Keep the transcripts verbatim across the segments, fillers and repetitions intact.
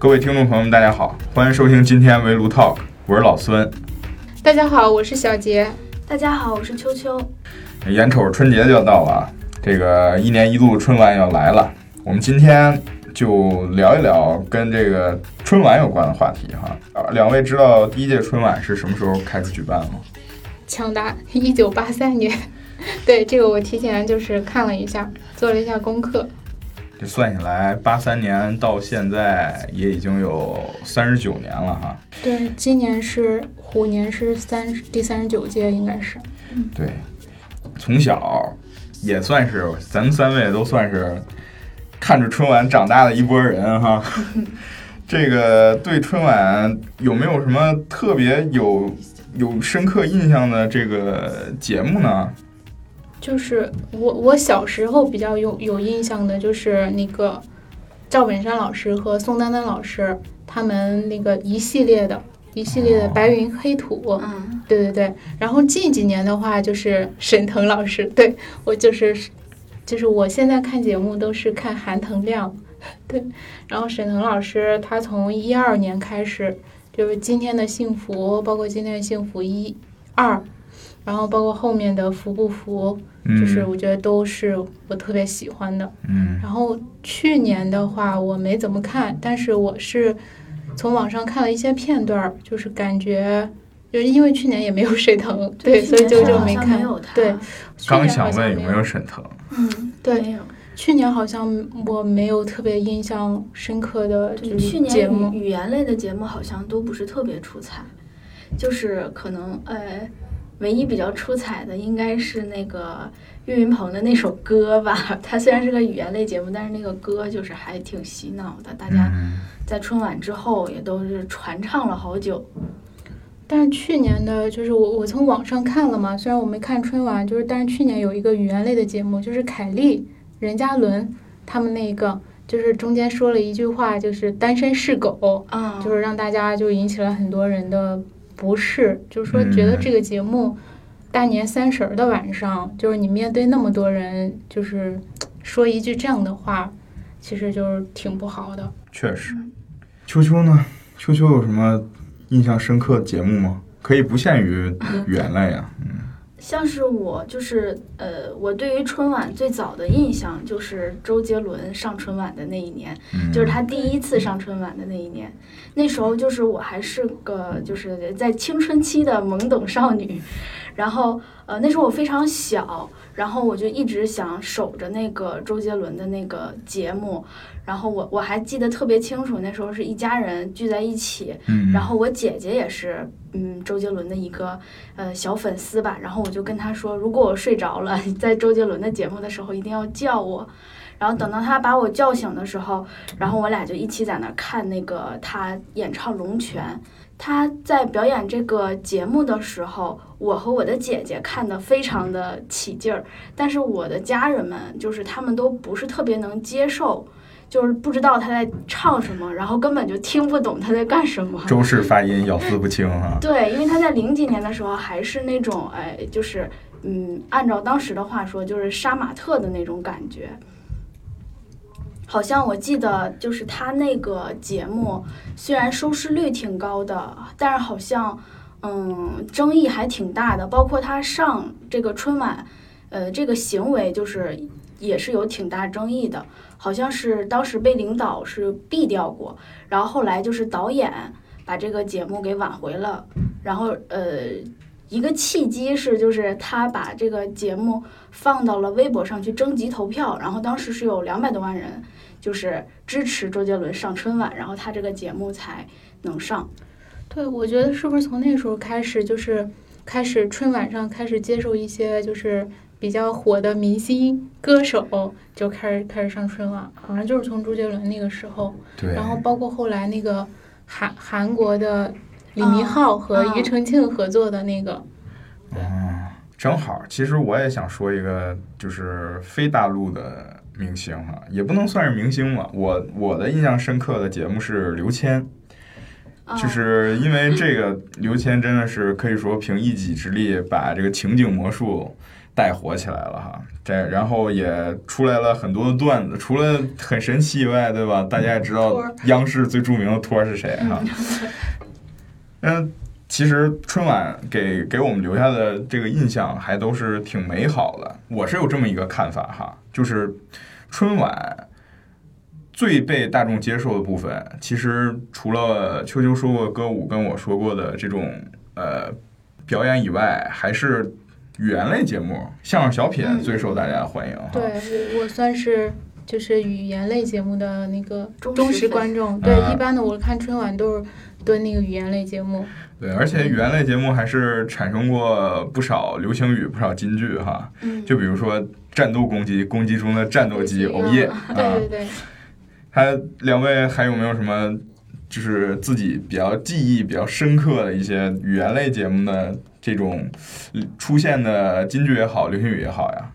各位听众朋友们大家好，欢迎收听今天围炉 talk， 我是老孙。大家好，我是小杰。大家好，我是秋秋。眼瞅春节就要到了，这个一年一度春晚要来了，我们今天就聊一聊跟这个春晚有关的话题哈。两位知道第一届春晚是什么时候开始举办吗？抢答，一九八三年。对，这个我提前就是看了一下，做了一下功课。这算下来，八三年到现在也已经有三十九年了哈。对，今年是虎年，是三第三十九届，应该是。嗯、对，从小也算是咱们三位都算是看着春晚长大的一波人哈。这个对春晚有没有什么特别有有深刻印象的这个节目呢？就是我我小时候比较有有印象的就是那个赵本山老师和宋丹丹老师他们那个一系列的一系列的白云黑土、哦、对对对。然后近几年的话就是沈腾老师，对，我就是就是我现在看节目都是看韩腾亮，对，然后沈腾老师他从一二年开始就是今天的幸福，包括今天的幸福一二，然后包括后面的服不服、嗯、就是我觉得都是我特别喜欢的。嗯，然后去年的话我没怎么看，但是我是从网上看了一些片段，就是感觉就是因为去年也没有沈腾，对，所以就就没看。对，刚想问有没有沈腾。嗯，对，去年好像我没有特别印象深刻的就是去年语言类的节目好像都不是特别出彩，就是可能呃唯一比较出彩的应该是那个岳云鹏的那首歌吧，它虽然是个语言类节目，但是那个歌就是还挺洗脑的，大家在春晚之后也都是传唱了好久。但是去年的就是我我从网上看了嘛，虽然我没看春晚，就是但是去年有一个语言类的节目，就是凯丽、任嘉伦他们那个就是中间说了一句话，就是单身是狗、嗯、就是让大家就引起了很多人的不是，就是说觉得这个节目大年三十的晚上，就是你面对那么多人，就是说一句这样的话，其实就是挺不好的。确实。秋秋呢？秋秋有什么印象深刻的节目吗？可以不限于语言类啊。嗯，像是我就是呃，我对于春晚最早的印象就是周杰伦上春晚的那一年，就是他第一次上春晚的那一年。那时候就是我还是个就是在青春期的懵懂少女，然后呃那时候我非常小，然后我就一直想守着那个周杰伦的那个节目。然后我我还记得特别清楚，那时候是一家人聚在一起，然后我姐姐也是嗯周杰伦的一个呃小粉丝吧，然后我就跟她说，如果我睡着了，在周杰伦的节目的时候一定要叫我。然后等到他把我叫醒的时候，然后我俩就一起在那儿看那个他演唱《龙拳》。他在表演这个节目的时候，我和我的姐姐看得非常的起劲儿，但是我的家人们就是他们都不是特别能接受，就是不知道他在唱什么，然后根本就听不懂他在干什么。周氏发音咬字不清啊。对，因为他在零几年的时候还是那种哎，就是嗯，按照当时的话说，就是杀马特的那种感觉。好像我记得就是他那个节目虽然收视率挺高的，但是好像嗯争议还挺大的，包括他上这个春晚呃这个行为就是也是有挺大争议的，好像是当时被领导是毙掉过，然后后来就是导演把这个节目给挽回了，然后呃一个契机是就是他把这个节目放到了微博上去征集投票，然后当时是有两百多万人就是支持周杰伦上春晚，然后他这个节目才能上。对，我觉得是不是从那时候开始就是开始春晚上开始接受一些就是比较火的明星歌手就开始开始上春晚，好像就是从周杰伦那个时候。对，然后包括后来那个韩韩国的李明浩和庾澄庆合作的那个、嗯嗯、正好其实我也想说一个就是非大陆的明星哈，也不能算是明星嘛。我我的印象深刻的节目是刘谦，就是因为这个刘谦真的是可以说凭一己之力把这个情景魔术带火起来了哈，这然后也出来了很多的段子，除了很神奇以外，对吧？大家也知道央视最著名的托儿是谁哈。嗯，其实春晚给给我们留下的这个印象还都是挺美好的。我是有这么一个看法哈，就是春晚最被大众接受的部分，其实除了秋秋说过歌舞跟我说过的这种呃表演以外，还是语言类节目，相声小品最受大家欢迎哈。对，我算是就是语言类节目的那个忠实观众。对，一般的我看春晚都是蹲那个语言类节目。对，而且语言类节目还是产生过不少流行语、不少金句哈。嗯。就比如说“战斗公鸡”，公鸡中的战斗机，哦耶！对对对。还两位还有没有什么就是自己比较记忆比较深刻的一些语言类节目的这种出现的金句也好，流行语也好呀？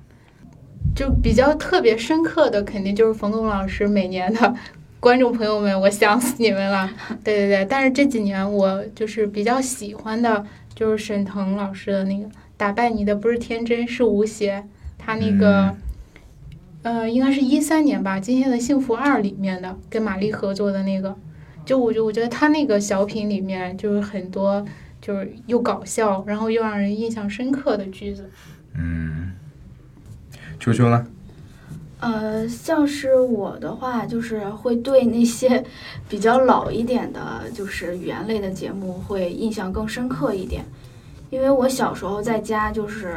就比较特别深刻的，肯定就是冯巩老师每年的。观众朋友们，我想死你们了！对对对，但是这几年我就是比较喜欢的，就是沈腾老师的那个打败你的不是天真是无邪，他那个、嗯、呃，应该是一三年吧，《今天的幸福二》里面的跟马丽合作的那个，就我就我觉得他那个小品里面就是很多就是又搞笑，然后又让人印象深刻的句子。嗯，秋秋呢？呃，像是我的话，就是会对那些比较老一点的，就是语言类的节目会印象更深刻一点。因为我小时候在家就是，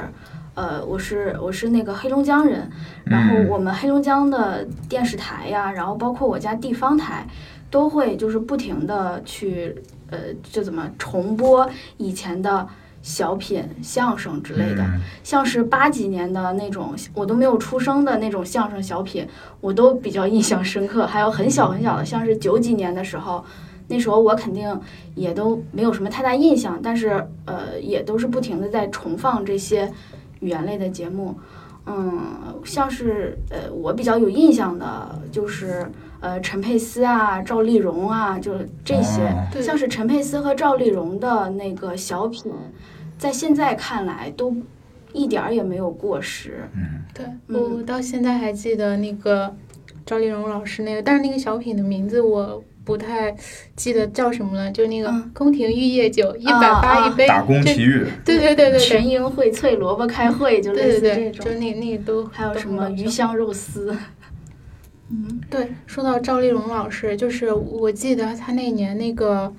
呃，我是我是那个黑龙江人，然后我们黑龙江的电视台呀，然后包括我家地方台，都会就是不停的去，呃，就怎么重播以前的。小品相声之类的，像是八几年的那种我都没有出生的那种相声小品我都比较印象深刻，还有很小很小的像是九几年的时候，那时候我肯定也都没有什么太大印象，但是呃也都是不停的在重放这些语言类的节目。嗯，像是呃我比较有印象的就是呃陈佩斯啊赵丽蓉啊，就这些、哦、像是陈佩斯和赵丽蓉的那个小品在现在看来都一点儿也没有过时。嗯，对，我到现在还记得那个赵丽蓉老师那个，但是那个小品的名字我不太记得叫什么了，就那个宫廷玉液酒一百八一杯，打工奇遇，对对对对，群英荟萃，萝卜开会，就类似这种，就那那都还有什么鱼香肉丝。嗯，对，说到赵丽蓉老师，就是我记得她那年那个，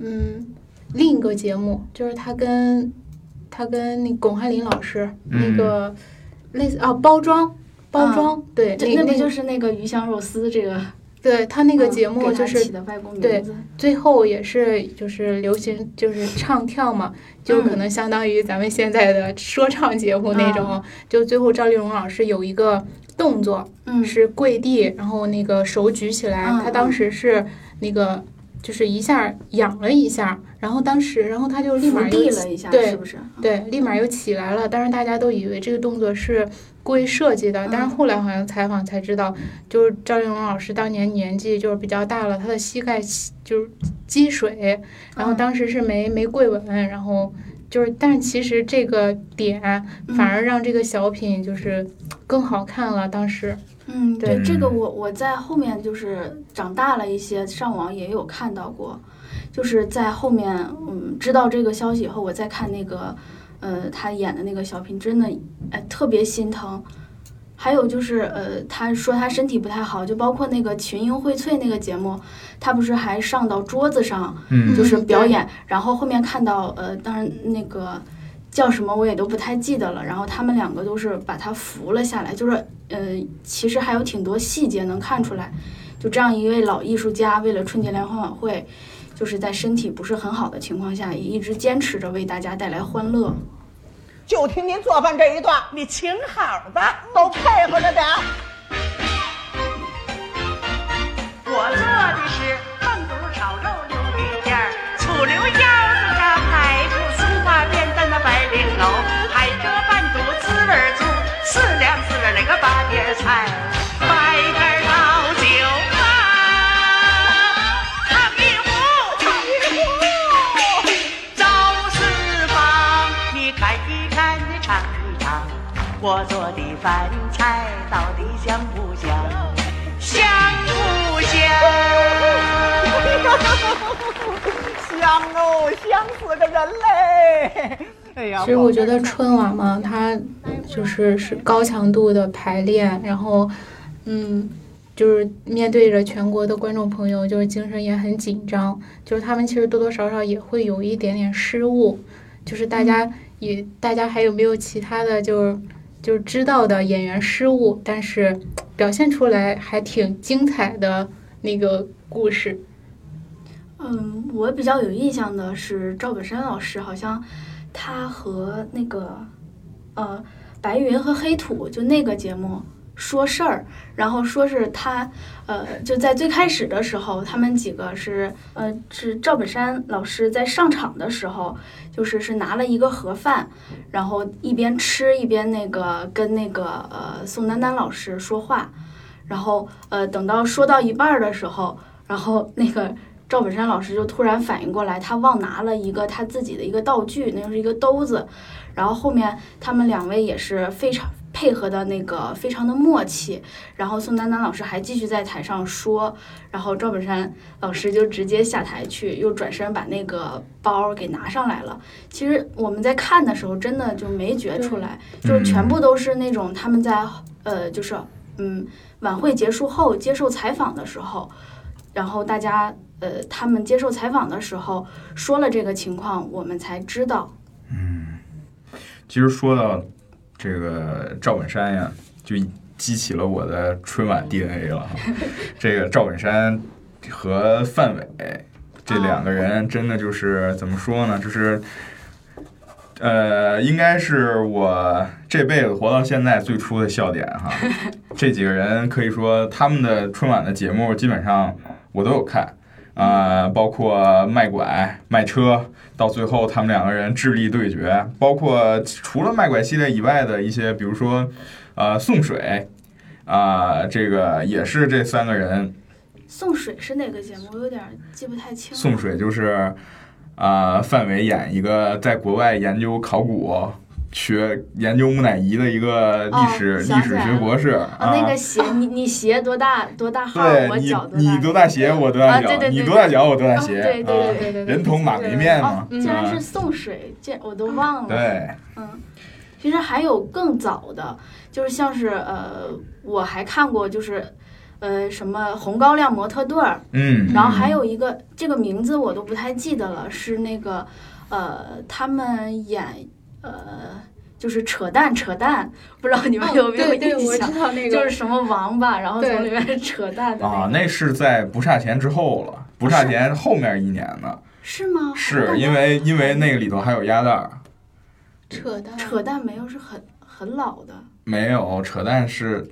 嗯，另一个节目就是她跟她跟那巩汉林老师、嗯、那个类似啊包装包装，啊、对，那那就是那个鱼香肉丝这个。对，他那个节目就是、嗯、对，最后也是就是流行就是唱跳嘛、嗯、就可能相当于咱们现在的说唱节目那种、嗯、就最后赵丽蓉老师有一个动作、嗯、是跪地然后那个手举起来、嗯、他当时是那个就是一下仰了一下，然后当时然后他就立马又了一下，对，是不是？对，立马又起来了，但是大家都以为这个动作是故意设计的，但是后来好像采访才知道、嗯、就是赵丽蓉老师当年年纪就是比较大了，她的膝盖就是积水，然后当时是没、嗯、没跪稳，然后就是但是其实这个点反而让这个小品就是更好看了当时。嗯，对，这个我我在后面就是长大了一些，上网也有看到过，就是在后面嗯知道这个消息以后，我再看那个呃他演的那个小品，真的哎特别心疼。还有就是呃他说他身体不太好，就包括那个群英荟萃那个节目，他不是还上到桌子上就是表演，嗯、然后后面看到呃当然那个。叫什么我也都不太记得了，然后他们两个都是把他扶了下来，就是呃其实还有挺多细节能看出来，就这样一位老艺术家为了春节联欢晚会就是在身体不是很好的情况下也一直坚持着为大家带来欢乐。就听您做饭这一段，你挺好的，都配合着点。我做的是炖肚炒肉溜鱼片醋溜腰海蜇拌肚滋味足，四两四两那个八碟菜，摆点老酒啊，烫一壶，烫一壶，赵四方，你看一看，你尝一尝，我做的饭菜到底香不香？香不香？香哦，香死个人嘞！哎呀，所以我觉得春晚嘛，它就是是高强度的排练，然后，嗯。就是面对着全国的观众朋友，就是精神也很紧张，就是他们其实多多少少也会有一点点失误，就是大家也大家还有没有其他的就是就是知道的演员失误，但是表现出来还挺精彩的那个故事。嗯，我比较有印象的是赵本山老师，好像他和那个呃白云和黑土就那个节目。说事儿，然后说是他，呃，就在最开始的时候，他们几个是，呃，是赵本山老师在上场的时候，就是是拿了一个盒饭，然后一边吃一边那个跟那个呃宋丹丹老师说话，然后呃等到说到一半的时候，然后那个赵本山老师就突然反应过来，他忘拿了一个他自己的一个道具，那就是一个兜子，然后后面他们两位也是非常。配合的那个非常的默契，然后宋丹丹老师还继续在台上说，然后赵本山老师就直接下台去，又转身把那个包给拿上来了。其实我们在看的时候真的就没觉出来，就是全部都是那种他们在呃就是嗯晚会结束后接受采访的时候，然后大家呃他们接受采访的时候说了这个情况，我们才知道。嗯，其实说到这个赵本山呀，就激起了我的春晚 D N A 了。这个赵本山和范伟这两个人，真的就是怎么说呢？就是，呃，应该是我这辈子活到现在最初的笑点哈。这几个人可以说他们的春晚的节目，基本上我都有看。啊、呃，包括卖拐、卖车，到最后他们两个人智力对决。包括除了卖拐系列以外的一些，比如说，呃，送水，啊、呃，这个也是这三个人。送水是哪个节目？我有点记不太清了。送水就是，啊、呃，范伟演一个在国外研究考古、学研究木乃伊的一个历史、哦、历史学博士。啊、哦，那个鞋，你你鞋多大多大号？我脚多大？你多大鞋？我多大脚？啊、对对对对你多大脚？我多大鞋？啊、对对对对对，人头马没面嘛。竟然是送水，这我都忘了。对，嗯，其实还有更早的，就是像是呃，我还看过就是。呃，什么红高粱模特队儿，嗯，然后还有一个这个名字我都不太记得了，是那个，呃，他们演，呃，就是扯淡扯淡，不知道你们有没有印象？哦、对对我知道那个，就是什么王八，然后从里面扯淡的、那个。啊，那是在不差钱之后了，不差钱后面一年呢。是吗？是因为因为那个里头还有鸭蛋儿。扯淡扯淡没有是很很老的。没有扯淡是。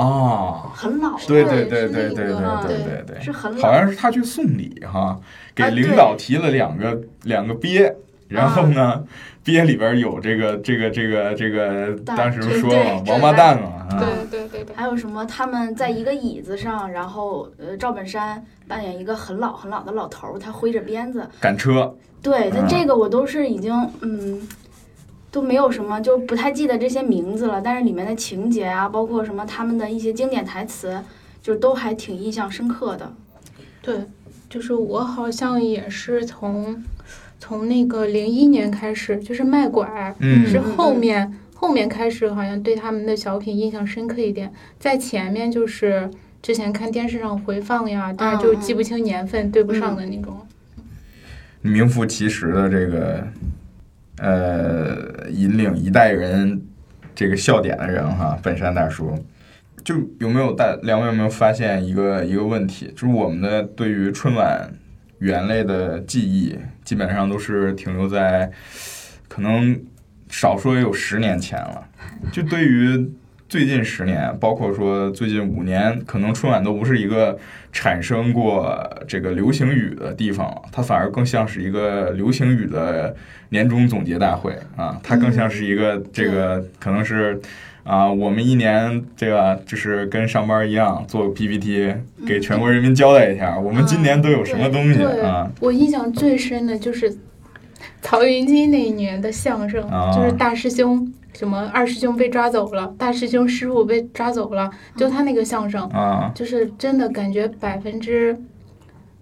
哦，很老，对对对对对对对对对，是很老，好像是他去送礼哈，给领导提了两个两个鳖，然后呢，鳖里边有这个这个这个这个，当时说嘛，王八蛋嘛，对对对对，还有什么？他们在一个椅子上，然后呃，赵本山扮演一个很老很老的老头，他挥着鞭子赶车，对，那这个我都是已经嗯。都没有什么，就不太记得这些名字了，但是里面的情节啊，包括什么他们的一些经典台词，就都还挺印象深刻的。对，就是我好像也是从从那个零一年开始，就是卖拐，嗯，是后面后面开始好像对他们的小品印象深刻一点，在前面就是之前看电视上回放呀，但是就记不清年份，嗯、对不上的那种。名副其实的这个。呃，引领一代人这个笑点的人哈，本山大叔，就有没有大两位有没有发现一个一个问题，就是我们的对于春晚语言类的记忆，基本上都是停留在可能少说也有十年前了。就对于最近十年，包括说最近五年，可能春晚都不是一个产生过这个流行语的地方，它反而更像是一个流行语的。年终总结大会啊，它更像是一个这个、嗯、可能是啊、呃，我们一年这个就是跟上班一样做 P P T 给全国人民交代一下，嗯、我们今年都有什么东西啊？我印象最深的就是曹云金那一年的相声，啊、就是大师兄什么二师兄被抓走了，大师兄师傅被抓走了，就他那个相声啊，就是真的感觉百分之，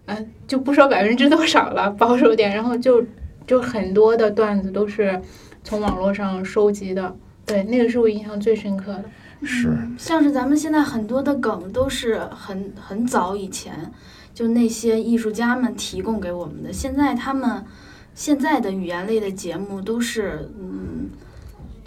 嗯、呃，就不说百分之多少了，保守点，然后就就很多的段子都是从网络上收集的，对，那个是我印象最深刻的。是、嗯，像是咱们现在很多的梗都是很很早以前就那些艺术家们提供给我们的，现在他们现在的语言类的节目都是嗯。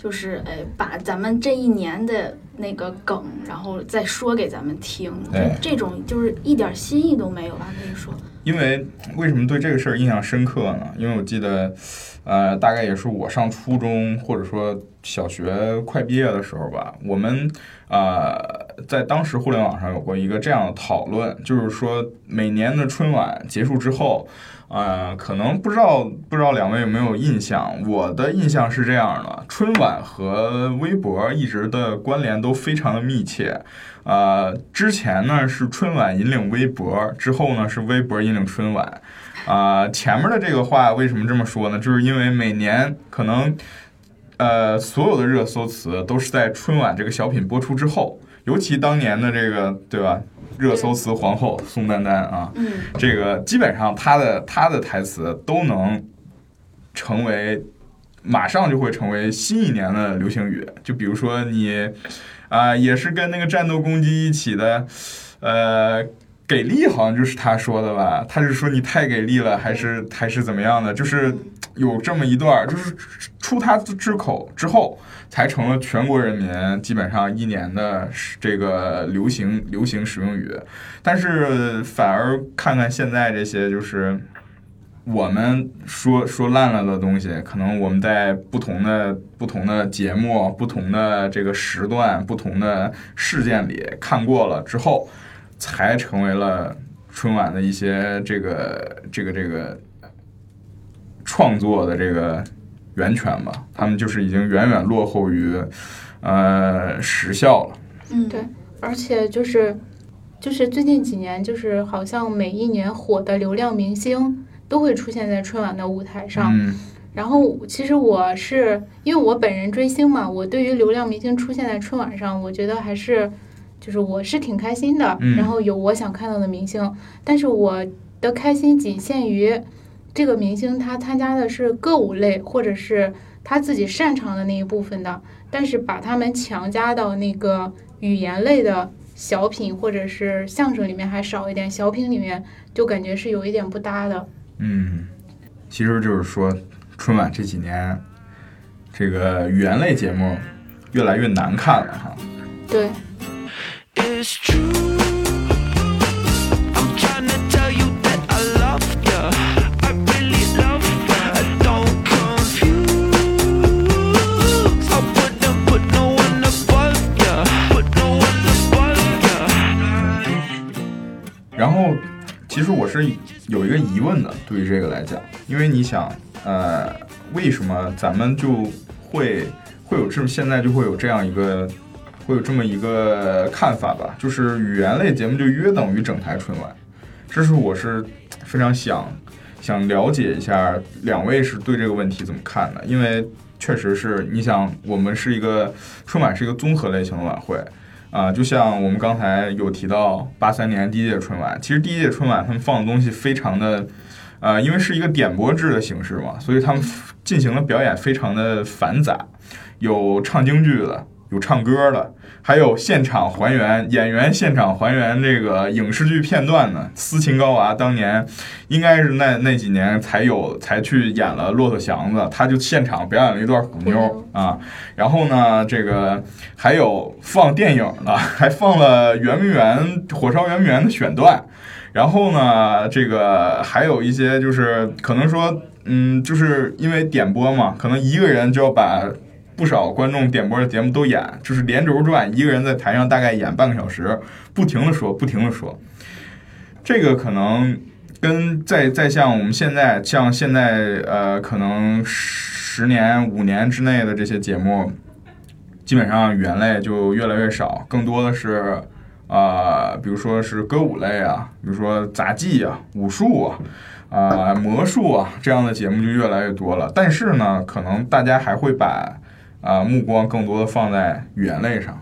就是哎，把咱们这一年的那个梗，然后再说给咱们听。对，这种就是一点新意都没有吧？可以说。因为为什么对这个事儿印象深刻呢？因为我记得，呃，大概也是我上初中或者说小学快毕业的时候吧，我们呃在当时互联网上有过一个这样的讨论，就是说每年的春晚结束之后。呃，可能不知道不知道两位有没有印象，我的印象是这样的，春晚和微博一直的关联都非常的密切。呃，之前呢是春晚引领微博，之后呢是微博引领春晚。呃，前面的这个话为什么这么说呢？就是因为每年可能呃所有的热搜词都是在春晚这个小品播出之后，尤其当年的这个，对吧？热搜词皇后宋丹丹啊，嗯、这个基本上她的她的台词都能成为，马上就会成为新一年的流行语。就比如说你啊、呃，也是跟那个战斗公鸡一起的，呃，给力好像就是她说的吧？她是说你太给力了，还是还是怎么样的？就是有这么一段，就是出她之口之后。才成了全国人民基本上一年的这个流行流行使用语，但是反而看看现在这些就是我们说说烂了的东西，可能我们在不同的不同的节目、不同的这个时段、不同的事件里看过了之后，才成为了春晚的一些这个这个这个创作的这个。源泉吧，他们就是已经远远落后于，呃，时效了。嗯，对，而且就是，就是最近几年，就是好像每一年火的流量明星都会出现在春晚的舞台上。嗯。然后，其实我是因为我本人追星嘛，我对于流量明星出现在春晚上，我觉得还是就是我是挺开心的。嗯。然后有我想看到的明星，但是我的开心仅限于。这个明星他参加的是歌舞类或者是他自己擅长的那一部分的，但是把他们强加到那个语言类的小品或者是相声里面还少一点，小品里面就感觉是有一点不搭的。嗯，其实就是说春晚这几年这个语言类节目越来越难看了哈。对。It's true. I'm trying to tell you that I love you.然后其实我是有一个疑问的，对于这个来讲，因为你想呃为什么咱们就会会有这么现在就会有这样一个会有这么一个看法吧，就是语言类节目就约等于整台春晚，这是我是非常想想了解一下两位是对这个问题怎么看的，因为确实是你想我们是一个春晚是一个综合类型的晚会啊、呃，就像我们刚才有提到八三年第一届春晚，其实第一届春晚他们放的东西非常的，呃，因为是一个点播制的形式嘛，所以他们进行了表演非常的繁杂，有唱京剧的，有唱歌的，还有现场还原演员现场还原这个影视剧片段呢。斯琴高娃当年应该是那那几年才有才去演了骆驼祥子，他就现场表演了一段虎妞啊。然后呢，这个还有放电影呢，还放了圆明园火烧圆明园的选段。然后呢，这个还有一些就是可能说，嗯，就是因为点播嘛，可能一个人就要把。不少观众点播的节目都演，就是连轴转，一个人在台上大概演半个小时，不停的说，不停的说。这个可能跟再再像我们现在，像现在呃，可能十年、五年之内的这些节目，基本上语言类就越来越少，更多的是啊、呃，比如说是歌舞类啊，比如说杂技啊、武术啊。啊、呃，魔术啊，这样的节目就越来越多了。但是呢，可能大家还会把啊、呃、目光更多的放在语言类上。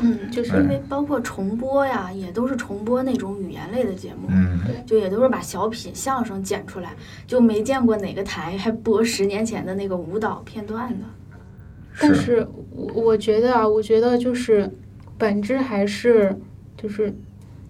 嗯，就是因为包括重播呀，也都是重播那种语言类的节目，嗯，就也都是把小品、相声剪出来，就没见过哪个台还播十年前的那个舞蹈片段的。但是我觉得啊，我觉得就是本质还是就是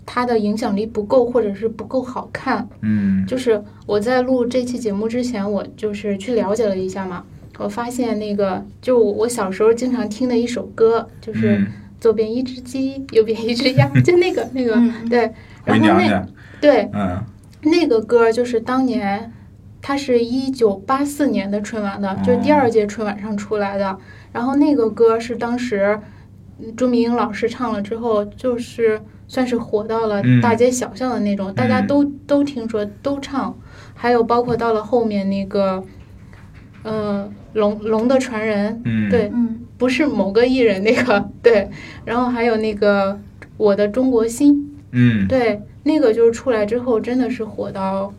它的影响力不够，或者是不够好看。嗯，就是我在录这期节目之前，我就是去了解了一下嘛，我发现那个就我小时候经常听的一首歌，就是、嗯。左边一只鸡，右边一只鸭，就那个那个、嗯、对，然后那对，嗯，那个歌就是当年，它是一九八四年的春晚的，就是第二届春晚上出来的。嗯、然后那个歌是当时朱明英老师唱了之后，就是算是火到了大街小巷的那种，嗯、大家都都听说，都唱。还有包括到了后面那个，呃，龙龙的传人，嗯、对。嗯，不是某个艺人那个，对，然后还有那个我的中国心，嗯，对，那个就是出来之后真的是火到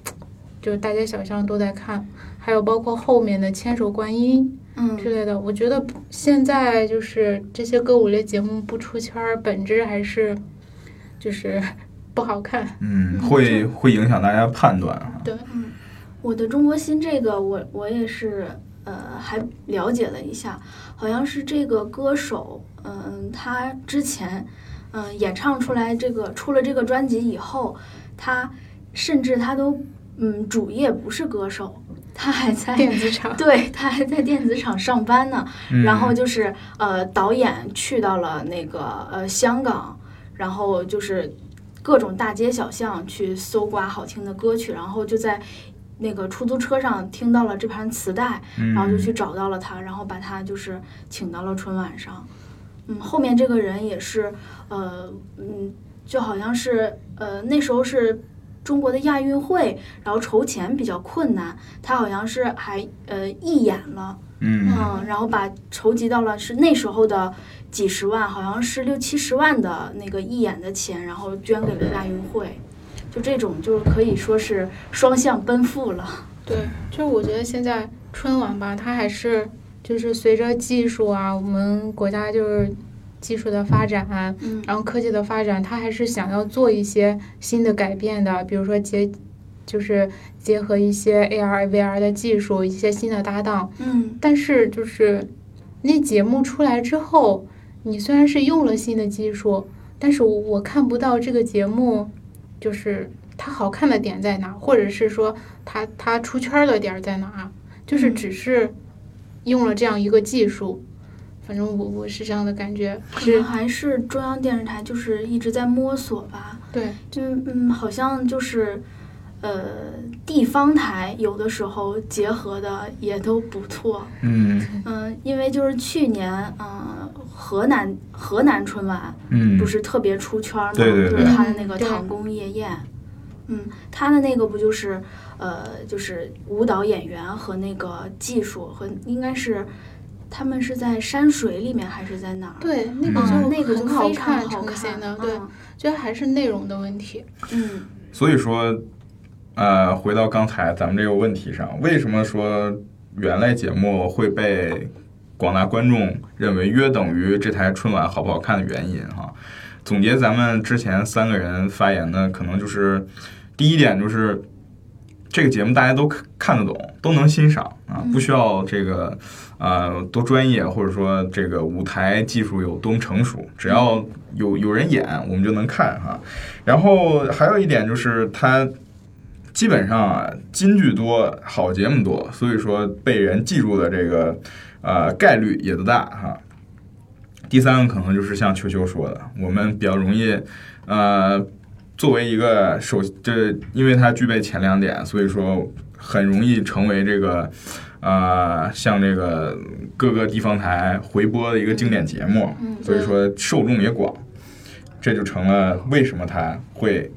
就是大街小巷都在看，还有包括后面的千手观音嗯之类的、嗯、我觉得现在就是这些歌舞类节目不出圈，本质还是就是不好看，嗯，会会影响大家判断、啊、对、嗯、我的中国心这个我我也是呃，还了解了一下，好像是这个歌手，嗯、呃，他之前，嗯、呃，演唱出来这个出了这个专辑以后，他甚至他都，嗯，主业不是歌手，他还在电子厂，对，他还在电子厂上班呢。嗯、然后就是呃，导演去到了那个呃香港，然后就是各种大街小巷去搜刮好听的歌曲，然后就在。那个出租车上听到了这盘磁带，然后就去找到了他，然后把他就是请到了春晚上。嗯，后面这个人也是，呃，嗯，就好像是呃那时候是中国的亚运会，然后筹钱比较困难，他好像是还呃义演了，嗯，嗯，然后把筹集到了是那时候的几十万，好像是六七十万的那个义演的钱，然后捐给了亚运会。就这种就是可以说是双向奔赴了。对，就是我觉得现在春晚吧，它还是就是随着技术啊，我们国家就是技术的发展、啊嗯、然后科技的发展，它还是想要做一些新的改变的，比如说结就是结合一些 A R V R 的技术，一些新的搭档。嗯，但是就是那节目出来之后，你虽然是用了新的技术，但是我我看不到这个节目就是它好看的点在哪，或者是说它它出圈的点在哪，就是只是用了这样一个技术，反正我我是这样的感觉。可能还是中央电视台就是一直在摸索吧。对，就嗯，好像就是呃地方台有的时候结合的也都不错。嗯嗯、呃，因为就是去年嗯。呃河南河南春晚，嗯，不是特别出圈吗？对对对，就是他的那个《唐宫夜宴》，嗯，他的那个不就是呃，就是舞蹈演员和那个技术和应该是他们是在山水里面还是在哪儿？对，那个就、嗯、那个就非常好看的、嗯，对，觉得还是内容的问题。嗯，所以说，呃，回到刚才咱们这个问题上，为什么说原来节目会被广大观众认为约等于这台春晚好不好看的原因哈、啊，总结咱们之前三个人发言呢，可能就是第一点就是这个节目大家都看得懂，都能欣赏啊，不需要这个呃多专业，或者说这个舞台技术有多么成熟，只要有有人演我们就能看哈、啊。然后还有一点就是它基本上啊金句多，好节目多，所以说被人记住的这个。呃，概率也都大哈。第三个可能就是像球球说的，我们比较容易，呃，作为一个首，这因为它具备前两点，所以说很容易成为这个，呃，像这个各个地方台回播的一个经典节目，所以说受众也广，这就成了为什么它会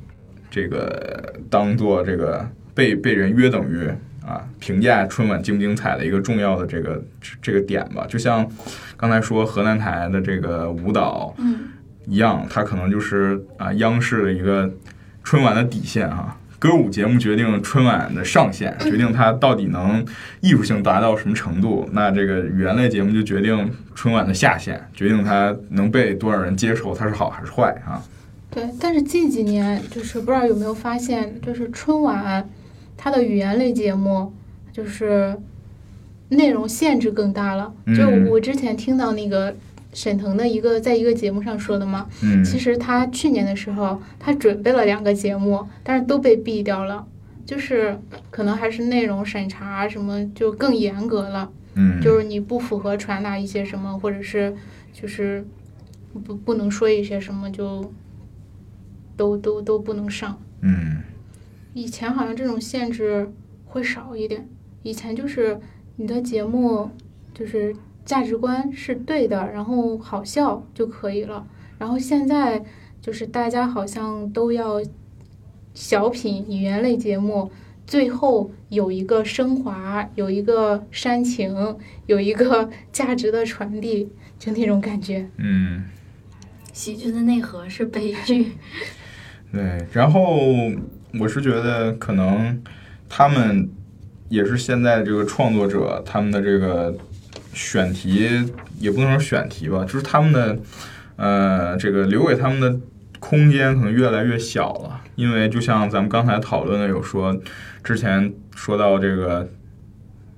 这个当做这个被被人约等于。啊，评价春晚精不精彩的一个重要的这个这个点吧，就像刚才说河南台的这个舞蹈一样，嗯、它可能就是啊央视的一个春晚的底线哈、啊，歌舞节目决定春晚的上限，决定它到底能艺术性达到什么程度。那这个语言类节目就决定春晚的下限，决定它能被多少人接受，它是好还是坏啊。对，但是近几年就是不知道有没有发现，就是春晚它的语言类节目就是内容限制更大了。就我之前听到那个沈腾的一个在一个节目上说的嘛，嗯，其实他去年的时候他准备了两个节目，但是都被毙掉了，就是可能还是内容审查什么就更严格了，嗯，就是你不符合传达一些什么，或者是就是不不能说一些什么，就都都都不能上。嗯，以前好像这种限制会少一点，以前就是你的节目就是价值观是对的，然后好笑就可以了。然后现在就是大家好像都要小品语言类节目，最后有一个升华，有一个煽情，有一个价值的传递，就那种感觉。嗯，喜剧的内核是悲剧。对，然后我是觉得可能他们也是现在这个创作者，他们的这个选题也不能说选题吧，就是他们的呃这个留给他们的空间可能越来越小了。因为就像咱们刚才讨论的，有说之前说到这个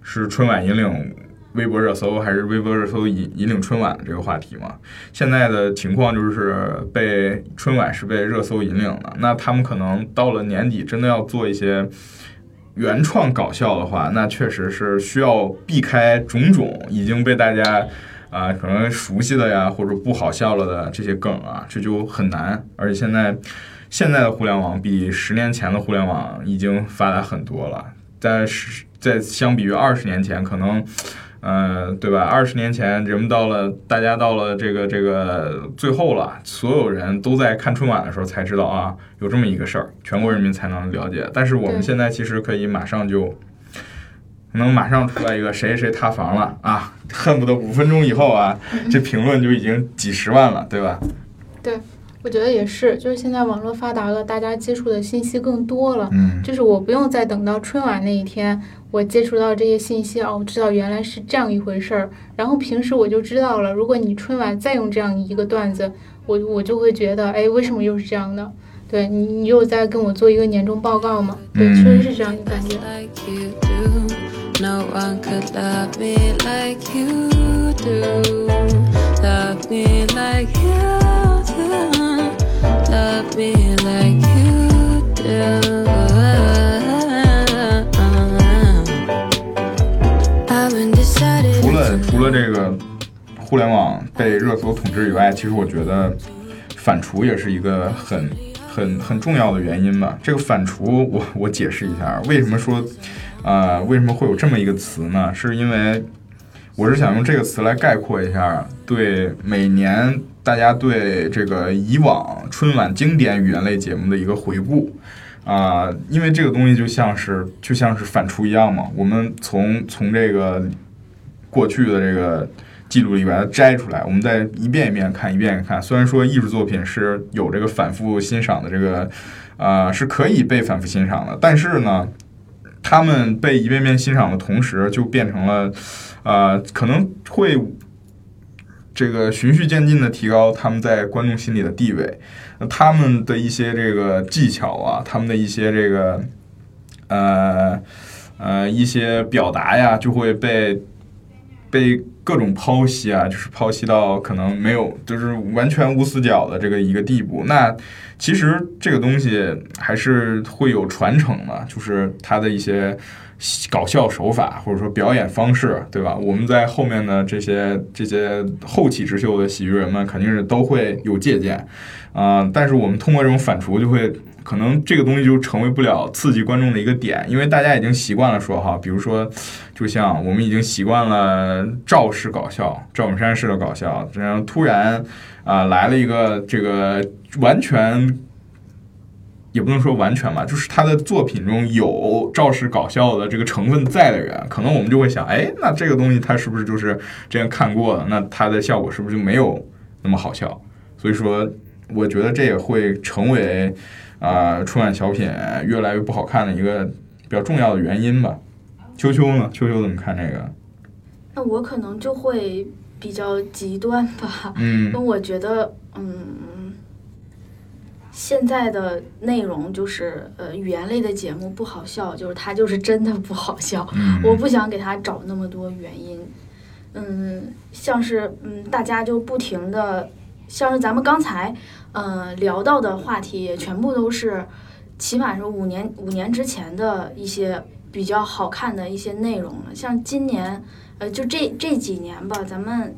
是春晚引领微博热搜还是微博热搜引引领春晚的这个话题嘛，现在的情况就是被春晚是被热搜引领了。那他们可能到了年底真的要做一些原创搞笑的话，那确实是需要避开种种已经被大家啊、呃、可能熟悉的呀，或者不好笑了的这些梗啊，这就很难。而且现在现在的互联网比十年前的互联网已经发达很多了，但是在相比于二十年前，可能呃对吧，二十年前人们到了大家到了这个这个最后了，所有人都在看春晚的时候才知道啊有这么一个事儿，全国人民才能了解。但是我们现在其实可以马上就能马上出来一个谁谁塌房了啊，恨不得五分钟以后啊这评论就已经几十万了，对吧？对，我觉得也是，就是现在网络发达了，大家接触的信息更多了，嗯，就是我不用再等到春晚那一天我接触到这些信息，哦，我知道原来是这样一回事儿，然后平时我就知道了。如果你春晚再用这样一个段子，我我就会觉得，哎，为什么又是这样的？对，你你又在跟我做一个年终报告嘛？对，确实是这样一个感觉。除了除了这个互联网被热搜统治以外，其实我觉得反刍也是一个很很很重要的原因吧。这个反刍，我我解释一下，为什么说啊、呃、为什么会有这么一个词呢？是因为我是想用这个词来概括一下对每年大家对这个以往春晚经典语言类节目的一个回顾。啊、呃，因为这个东西就像是就像是反刍一样嘛，我们从从这个过去的这个记录里把它摘出来，我们再一遍一遍看，一遍一看。虽然说艺术作品是有这个反复欣赏的这个，呃，是可以被反复欣赏的，但是呢，他们被一遍遍欣赏的同时，就变成了，呃，可能会这个循序渐进的提高他们在观众心里的地位，他们的一些这个技巧啊，他们的一些这个，呃呃一些表达呀，就会被。被各种剖析啊，就是剖析到可能没有，就是完全无死角的这个一个地步。那其实这个东西还是会有传承的，就是它的一些搞笑手法或者说表演方式，对吧？我们在后面的这些这些后起之秀的喜剧人们肯定是都会有借鉴啊、呃，但是我们通过这种反刍就会。可能这个东西就成为不了刺激观众的一个点，因为大家已经习惯了说哈，比如说，就像我们已经习惯了赵式搞笑、赵本山式的搞笑，然后突然啊、呃、来了一个这个完全，也不能说完全吧，就是他的作品中有赵式搞笑的这个成分在的人，可能我们就会想，哎，那这个东西他是不是就是这样看过的？那他的效果是不是就没有那么好笑？所以说。我觉得这也会成为啊、呃、春晚小品越来越不好看的一个比较重要的原因吧。秋秋呢？秋秋怎么看这个？那我可能就会比较极端吧，嗯，因为我觉得，嗯，现在的内容就是，呃，语言类的节目不好笑，就是它就是真的不好笑，嗯、我不想给它找那么多原因，嗯，像是嗯，大家就不停的，像是咱们刚才，呃，聊到的话题，全部都是，起码是五年五年之前的一些比较好看的一些内容了，像今年。呃，就这这几年吧，咱们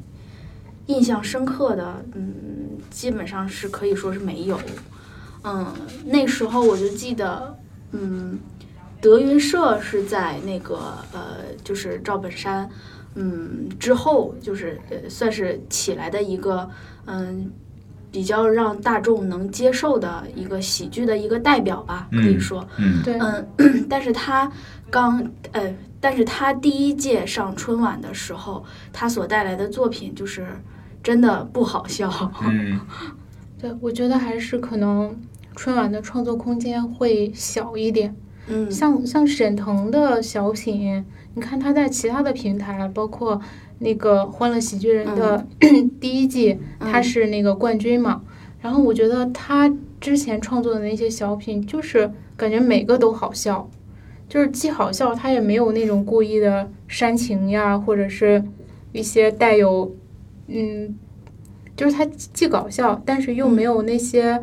印象深刻的，嗯，基本上是可以说是没有。嗯，那时候我就记得，嗯，德云社是在那个呃，就是赵本山，嗯，之后就是、呃、算是起来的一个，嗯，比较让大众能接受的一个喜剧的一个代表吧，可以说，嗯，对、嗯，嗯，但是他刚，呃。但是他第一届上春晚的时候，他所带来的作品就是真的不好笑。嗯，对，我觉得还是可能春晚的创作空间会小一点。嗯，像像沈腾的小品，你看他在其他的平台，包括那个《欢乐喜剧人》的、嗯、第一季，他是那个冠军嘛。嗯、然后我觉得他之前创作的那些小品，就是感觉每个都好笑。就是既好笑，他也没有那种故意的煽情呀，或者是一些带有，嗯，就是他既搞笑，但是又没有那些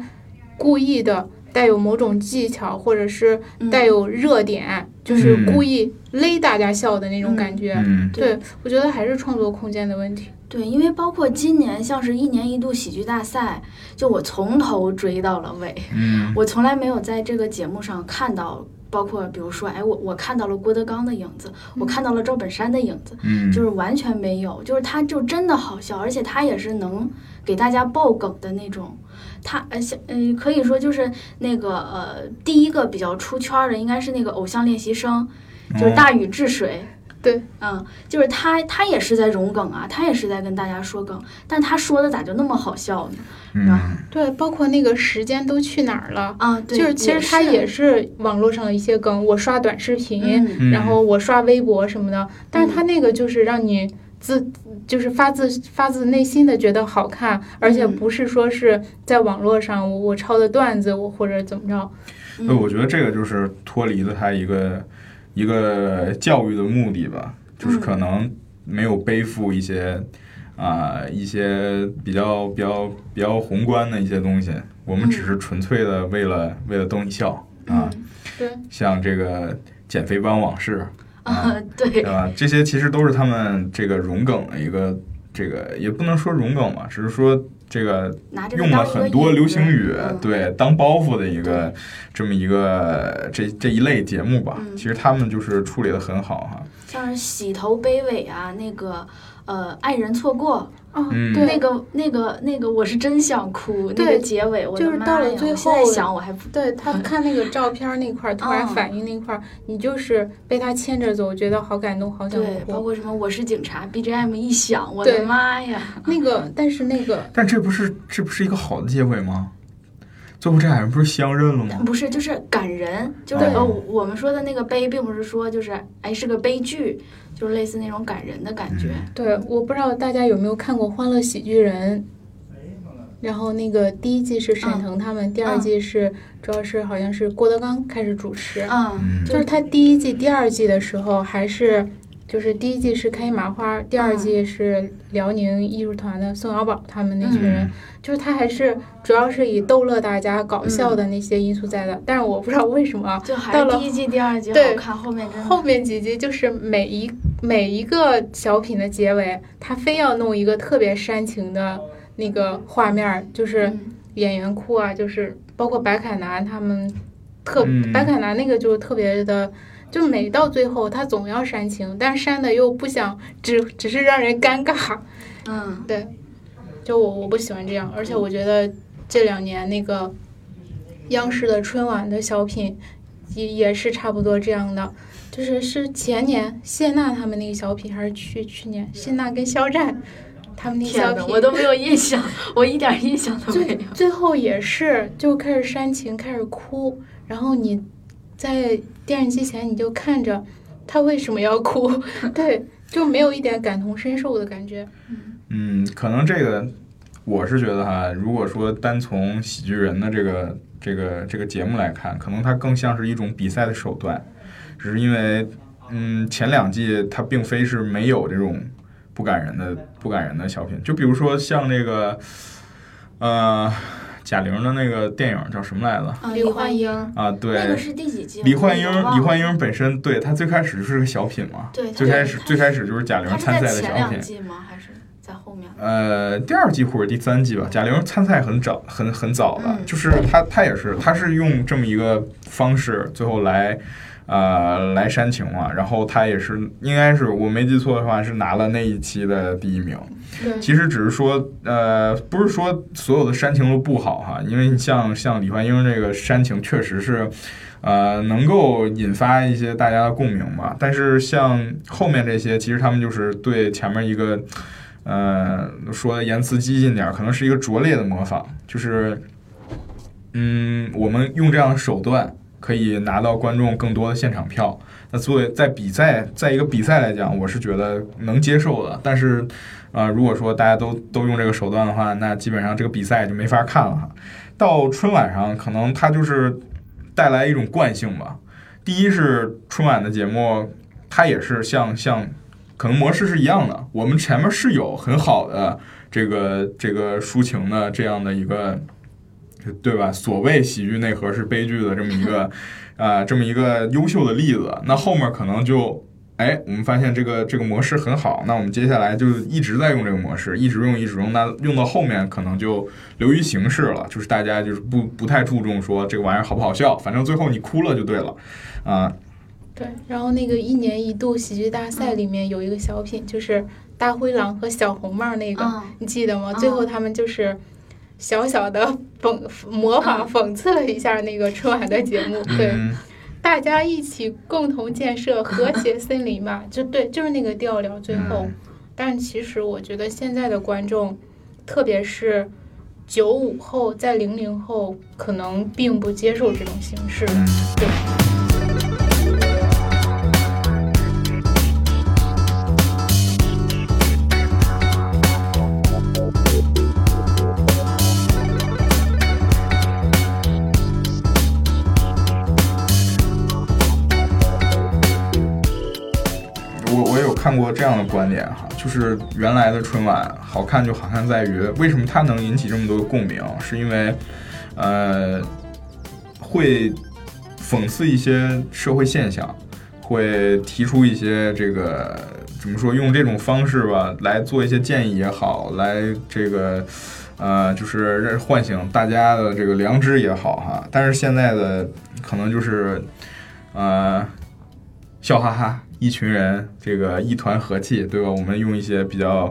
故意的带有某种技巧，或者是带有热点，嗯、就是故意勒大家笑的那种感觉。嗯、对，对我觉得还是创作空间的问题。对，因为包括今年像是一年一度喜剧大赛，就我从头追到了尾，嗯、我从来没有在这个节目上看到。包括比如说，哎，我我看到了郭德纲的影子，我看到了赵本山的影子，嗯，就是完全没有，就是他就真的好笑，而且他也是能给大家爆梗的那种。他呃，嗯、呃，可以说就是那个呃，第一个比较出圈的应该是那个《偶像练习生》，就是大禹治水。嗯对，嗯，就是他，他也是在融梗啊，他也是在跟大家说梗，但他说的咋就那么好笑呢？嗯，对，包括那个时间都去哪儿了啊，对，就是其实他也是网络上的一些梗，我刷短视频，嗯、然后我刷微博什么的，嗯、但是他那个就是让你自，就是发自发自内心的觉得好看，而且不是说是在网络上我我抄的段子，我或者怎么着。嗯、我觉得这个就是脱离了他一个。一个教育的目的吧，就是可能没有背负一些啊、嗯呃、一些比较比较比较宏观的一些东西，我们只是纯粹的为了、嗯、为了逗你笑啊、嗯。对，像这个减肥班往事啊，嗯、对啊，这些其实都是他们这个融梗的一个这个也不能说融梗嘛，只是说这个用了很多流行语，对，当包袱的一个这么一个这这一类节目吧，其实他们就是处理的很好哈，像是洗头卑尾啊，那个呃爱人错过啊，对，那个那个那个我是真想哭，那个结尾我就是到了最后，现在想我还不对他看那个照片那块突然反应那块，你就是被他牵着走，觉得好感动，好想哭。对，包括什么我是警察 B G M 一响，我的妈呀，那个但是那个但这。这不是这不是一个好的结尾吗？最后这俩人不是相认了吗？不是，就是感人，就是、哦哦、我们说的那个悲，并不是说就是哎是个悲剧，就是类似那种感人的感觉。嗯、对，我不知道大家有没有看过《欢乐喜剧人》，然后那个第一季是沈腾他们，嗯、第二季是、嗯、主要是好像是郭德纲开始主持。嗯，就是他第一季、第二季的时候还是。就是第一季是开心麻花，第二季是辽宁艺术团的宋小宝他们那群人，嗯、就是他还是主要是以逗乐大家、搞笑的那些因素在的。嗯、但是我不知道为什么，就还是第一季、第二季好看，后面真的后面几集就是每一每一个小品的结尾，他非要弄一个特别煽情的那个画面，就是演员哭啊，就是包括白凯南他们特、嗯、白凯南那个就特别的。就每到最后，他总要煽情，但煽的又不想，只只是让人尴尬。嗯，对，就我我不喜欢这样，而且我觉得这两年那个央视的春晚的小品也也是差不多这样的，就是是前年谢娜他们那个小品，还是去去年谢娜跟肖战，他们那小品我都没有印象，我一点印象都没有。最后也是就开始煽情，开始哭，然后你在电视机前你就看着他为什么要哭，对，就没有一点感同身受的感觉。嗯，可能这个我是觉得哈，如果说单从喜剧人的这个这个这个节目来看，可能它更像是一种比赛的手段，只是因为嗯前两季它并非是没有这种不感人的不感人的小品，就比如说像那个呃贾玲的那个电影叫什么来着？啊，李焕英啊，对，那个是第几季？李焕英，李焕英本身对她最开始就是个小品嘛，对，最开始最开始就是贾玲参赛的小品。她是在前两季吗？还是在后面？呃，第二季或者第三季吧。贾玲参赛很早，很很早了，嗯、就是她她也是她是用这么一个方式最后来呃来煽情嘛，然后她也是应该是我没记错的话是拿了那一期的第一名。其实只是说，呃，不是说所有的煽情都不好哈，因为像像李焕英这个煽情确实是，呃，能够引发一些大家的共鸣嘛。但是像后面这些，其实他们就是对前面一个，呃，说言辞激进点，可能是一个拙劣的模仿，就是，嗯，我们用这样的手段可以拿到观众更多的现场票。那作为在比赛，在一个比赛来讲，我是觉得能接受的。但是，呃，如果说大家都都用这个手段的话，那基本上这个比赛就没法看了。到春晚上，可能它就是带来一种惯性吧。第一是春晚的节目，它也是像像可能模式是一样的。我们前面是有很好的这个这个抒情的这样的一个，对吧？所谓喜剧内核是悲剧的这么一个。啊、呃，这么一个优秀的例子，那后面可能就，哎，我们发现这个这个模式很好，那我们接下来就一直在用这个模式，一直用，一直用，那用到后面可能就流于形式了，就是大家就是不不太注重说这个玩意儿好不好笑，反正最后你哭了就对了，啊、呃。对，然后那个一年一度喜剧大赛里面有一个小品，就是大灰狼和小红帽那个，嗯、你记得吗？最后他们就是。小小的讽模仿讽刺了一下那个春晚的节目，对，大家一起共同建设和谐森林嘛，就对，就是那个调调。最后，但其实我觉得现在的观众，特别是九五后在零零后，可能并不接受这种形式，对。看过这样的观点哈，就是原来的春晚好看就好看在于，为什么它能引起这么多共鸣，是因为，呃，会讽刺一些社会现象，会提出一些这个怎么说，用这种方式吧来做一些建议也好，来这个呃就是唤醒大家的这个良知也好哈。但是现在的可能就是呃笑哈哈。一群人，这个一团和气，对吧？我们用一些比较，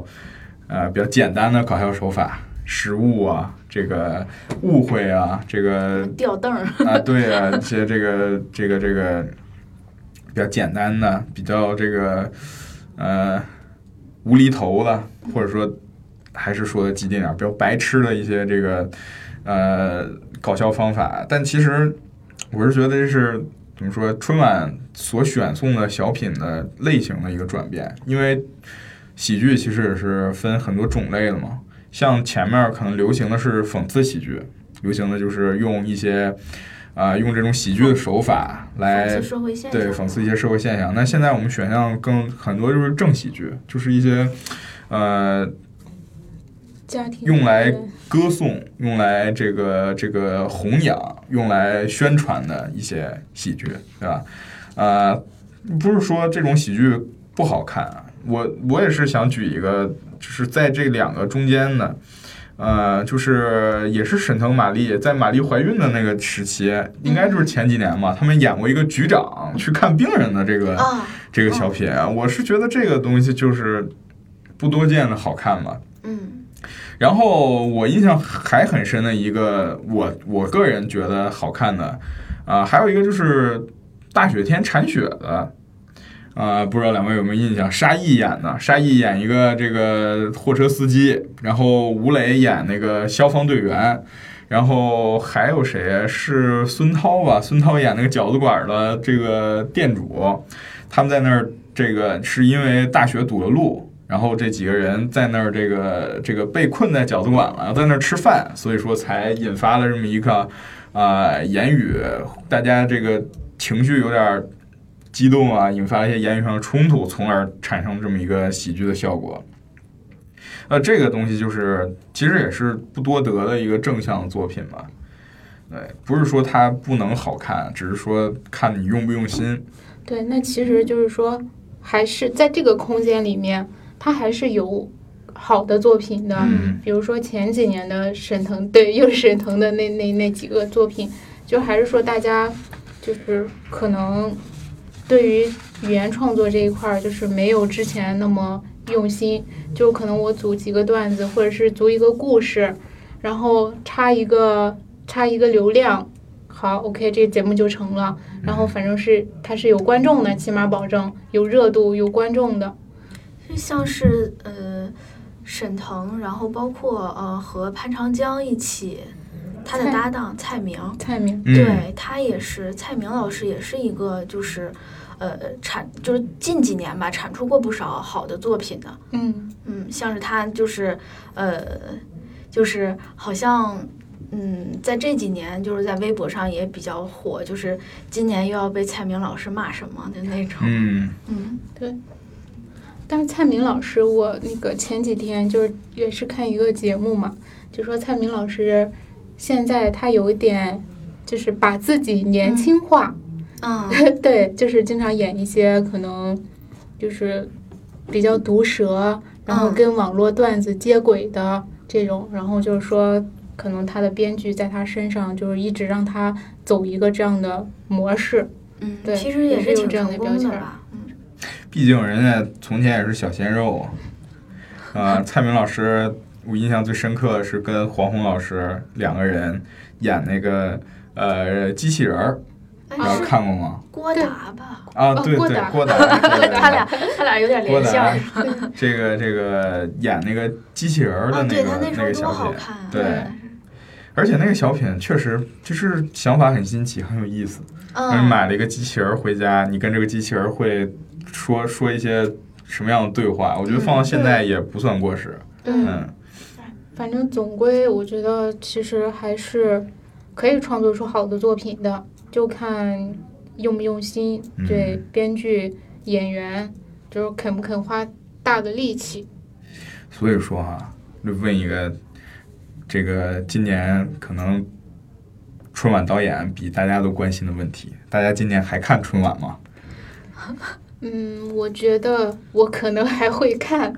呃，比较简单的搞笑手法，失误啊，这个误会啊，这个吊凳啊，对啊，一些这个这个这个比较简单的，比较这个呃无厘头的，或者说还是说的激进点，比较白痴的一些这个呃搞笑方法。但其实我是觉得这是。怎么说？春晚所选送的小品的类型的一个转变，因为喜剧其实也是分很多种类的嘛。像前面可能流行的是讽刺喜剧，流行的就是用一些啊、呃、用这种喜剧的手法来对讽刺一些社会现象。那现在我们选项更很多就是正喜剧，就是一些呃用来歌颂、用来这个这个弘扬、用来宣传的一些喜剧，对吧？呃，不是说这种喜剧不好看啊，我我也是想举一个，就是在这两个中间的，呃，就是也是沈腾、马丽在马丽怀孕的那个时期，应该就是前几年嘛，他们演过一个局长去看病人的这个、哦、这个小品啊，我是觉得这个东西就是不多见的好看嘛，嗯。然后我印象还很深的一个，我我个人觉得好看的，啊、呃，还有一个就是大雪天铲雪的，啊、呃，不知道两位有没有印象？沙溢演的，沙溢演一个这个货车司机，然后吴磊演那个消防队员，然后还有谁是孙涛吧？孙涛演那个饺子馆的这个店主，他们在那儿这个是因为大雪堵了路，然后这几个人在那儿这个这个被困在饺子馆了，在那儿吃饭，所以说才引发了这么一个啊、呃、言语，大家这个情绪有点激动啊，引发一些言语上的冲突，从而产生这么一个喜剧的效果。呃，这个东西就是其实也是不多得的一个正向作品吧。对，不是说它不能好看，只是说看你用不用心。对，那其实就是说，还是在这个空间里面，它还是有好的作品的。嗯、比如说前几年的沈腾，对，又沈腾的那那那几个作品，就还是说大家就是可能。对于语言创作这一块就是没有之前那么用心，就可能我组几个段子或者是组一个故事，然后插一个插一个流量，好 OK 这个节目就成了，然后反正是它是有观众的，起码保证有热度有观众的，像是呃沈腾，然后包括呃和潘长江一起他的搭档蔡明，蔡明，对，他也是，蔡明老师也是一个就是，呃，产就是近几年吧，产出过不少好的作品的，嗯嗯，像是他就是呃，就是好像嗯，在这几年就是在微博上也比较火，就是今年又要被蔡明老师骂什么的那种，嗯嗯，对。但是蔡明老师，我那个前几天就是也是看一个节目嘛，就说蔡明老师。现在他有一点就是把自己年轻化，嗯，嗯对，就是经常演一些可能就是比较毒舌，然后跟网络段子接轨的这种，然后就是说可能他的编剧在他身上就是一直让他走一个这样的模式，嗯，对，其实也是有这样的标签吧，嗯，毕竟人家从前也是小鲜肉，啊、呃，蔡明老师。我印象最深刻的是跟黄宏老师两个人演那个呃机器人儿，然后看过吗？郭达吧？啊，对对，郭达，他俩他俩有点联想。这个这个演那个机器人儿的那个那个小品，对，而且那个小品确实就是想法很新奇，很有意思。嗯，买了一个机器人回家，你跟这个机器人会说说一些什么样的对话？我觉得放到现在也不算过时。嗯。反正总归我觉得其实还是可以创作出好的作品的，就看用不用心，对编剧演员就是肯不肯花大的力气。所以说啊，就问一个这个今年可能春晚导演比大家都关心的问题，大家今年还看春晚吗？嗯，我觉得我可能还会看。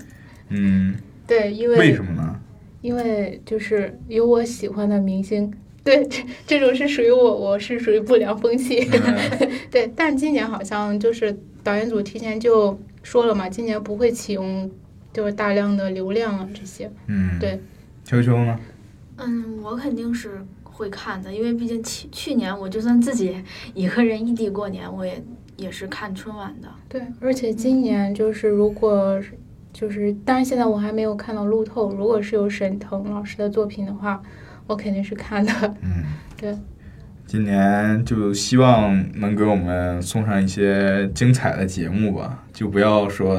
嗯，对，因为为什么呢？因为就是有我喜欢的明星，对，这这种是属于我，我是属于不良风气，对。但今年好像就是导演组提前就说了嘛，今年不会启用就是大量的流量啊这些，嗯，对。秋秋呢？嗯，我肯定是会看的，因为毕竟去去年我就算自己一个人异地过年，我也也是看春晚的。对，而且今年就是如果。就是，当然现在我还没有看到路透。如果是有沈腾老师的作品的话，我肯定是看的。嗯，对。今年就希望能给我们送上一些精彩的节目吧，就不要说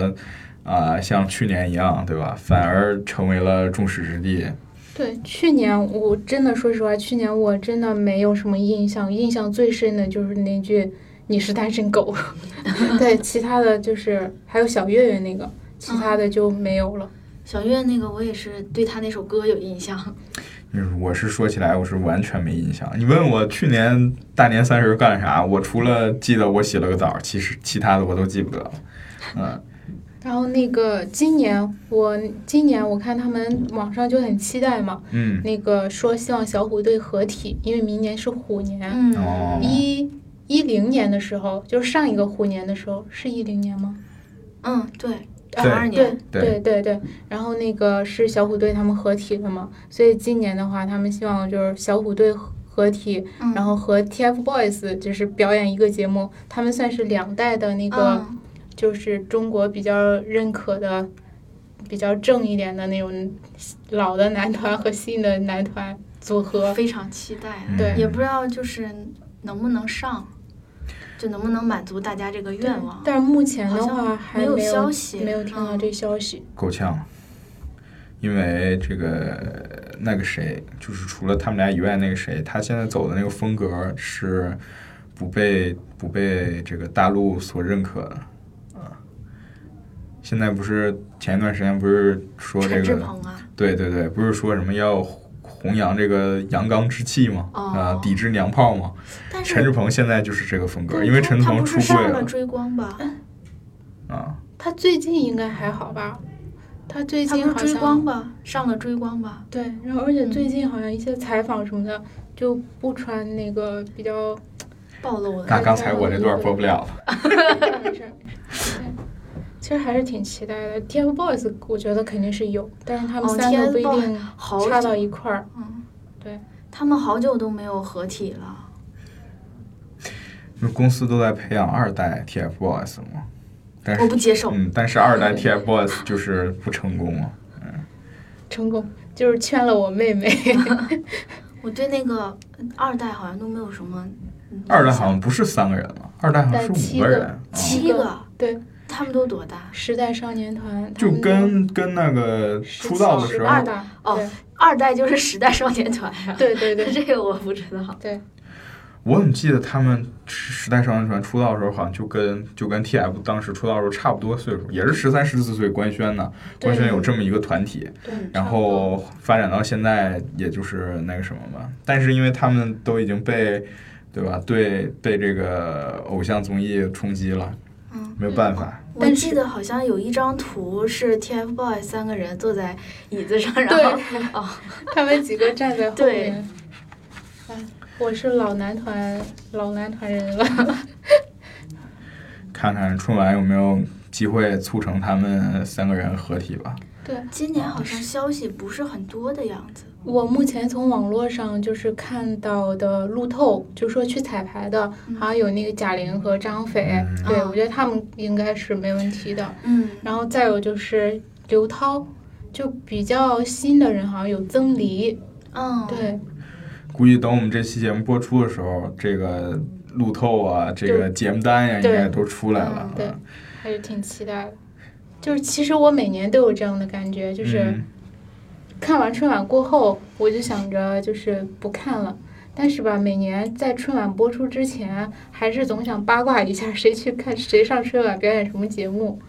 啊、呃、像去年一样，对吧？反而成为了众矢之的。对，去年我真的说实话，去年我真的没有什么印象，印象最深的就是那句“你是单身狗”，对，其他的就是还有小岳岳那个。其他的就没有了、嗯。小岳那个，我也是对他那首歌有印象。我是说起来，我是完全没印象。你问我去年大年三十干啥，我除了记得我洗了个澡，其实其他的我都记不得了。嗯。然后那个今年我今年我看他们网上就很期待嘛，嗯，那个说希望小虎队合体，因为明年是虎年。嗯。哦、一一零年的时候，就是上一个虎年的时候，是一零年吗？嗯，对。二二年，对对 对, 对，然后那个是小虎队他们合体了嘛，所以今年的话，他们希望就是小虎队合体，嗯、然后和 T F Boys 就是表演一个节目，他们算是两代的那个就是中国比较认可的比较正一点的那种老的男团和新的男团组合，非常期待。对，也不知道就是能不能上，就能不能满足大家这个愿望。但是目前的话还没有消息，没有听到这消息，够呛。因为这个那个谁，就是除了他们俩以外，那个谁，他现在走的那个风格是不被不被这个大陆所认可的。现在不是前一段时间不是说这个、啊、对对对，不是说什么要弘扬这个阳刚之气嘛，啊、哦呃，抵制娘炮嘛。但是陈志朋现在就是这个风格，因为陈志朋出柜了。追光吧？啊，他最近应该还好吧？他最近好像追光吧，上了追光吧？对，然后而且最近好像一些采访什么的、嗯、就不穿那个比较暴露的。那刚才我这段播不了了。没事。其实还是挺期待的 ，T F boys 我觉得肯定是有，但是他们三个不一定差到一块儿、哦。嗯，对，他们好久都没有合体了。那公司都在培养二代 T F boys 吗？但是我不接受。嗯，但是二代 T F boys 就是不成功嘛。嗯，成功就是圈了我妹妹。我对那个二代好像都没有什么。二代好像不是三个人了，二代好像是五个人，七个，嗯、七个对。他们都多大？时代少年团就跟跟那个出道的时候，二代哦，二代就是时代少年团呀、啊。对对对，这个我不知道。对，我怎么记得他们时代少年团出道的时候，好像就跟就跟 T F 当时出道的时候差不多岁数，也是十三十四岁官宣的，官宣有这么一个团体，然后发展到现在，也就是那个什么吧。但是因为他们都已经被对吧，对被这个偶像综艺冲击了。嗯，没有办法。我记得好像有一张图是 T F boys 三个人坐在椅子上，然后、哦、他们几个站在后面。对、啊，我是老男团，老男团人了。看看春晚有没有机会促成他们三个人合体吧。对，今年好像消息不是很多的样子。我目前从网络上就是看到的路透就说去彩排的、嗯、好像有那个贾玲和张斐、嗯、对、哦、我觉得他们应该是没问题的。嗯，然后再有就是刘涛，就比较新的人好像有曾黎。嗯，对，估计等我们这期节目播出的时候，这个路透啊，这个节目单呀、啊、应该都出来了、嗯、对，还是挺期待的。就是其实我每年都有这样的感觉，就是、嗯，看完春晚过后，我就想着就是不看了，但是吧，每年在春晚播出之前，还是总想八卦一下谁去看谁上春晚表演什么节目。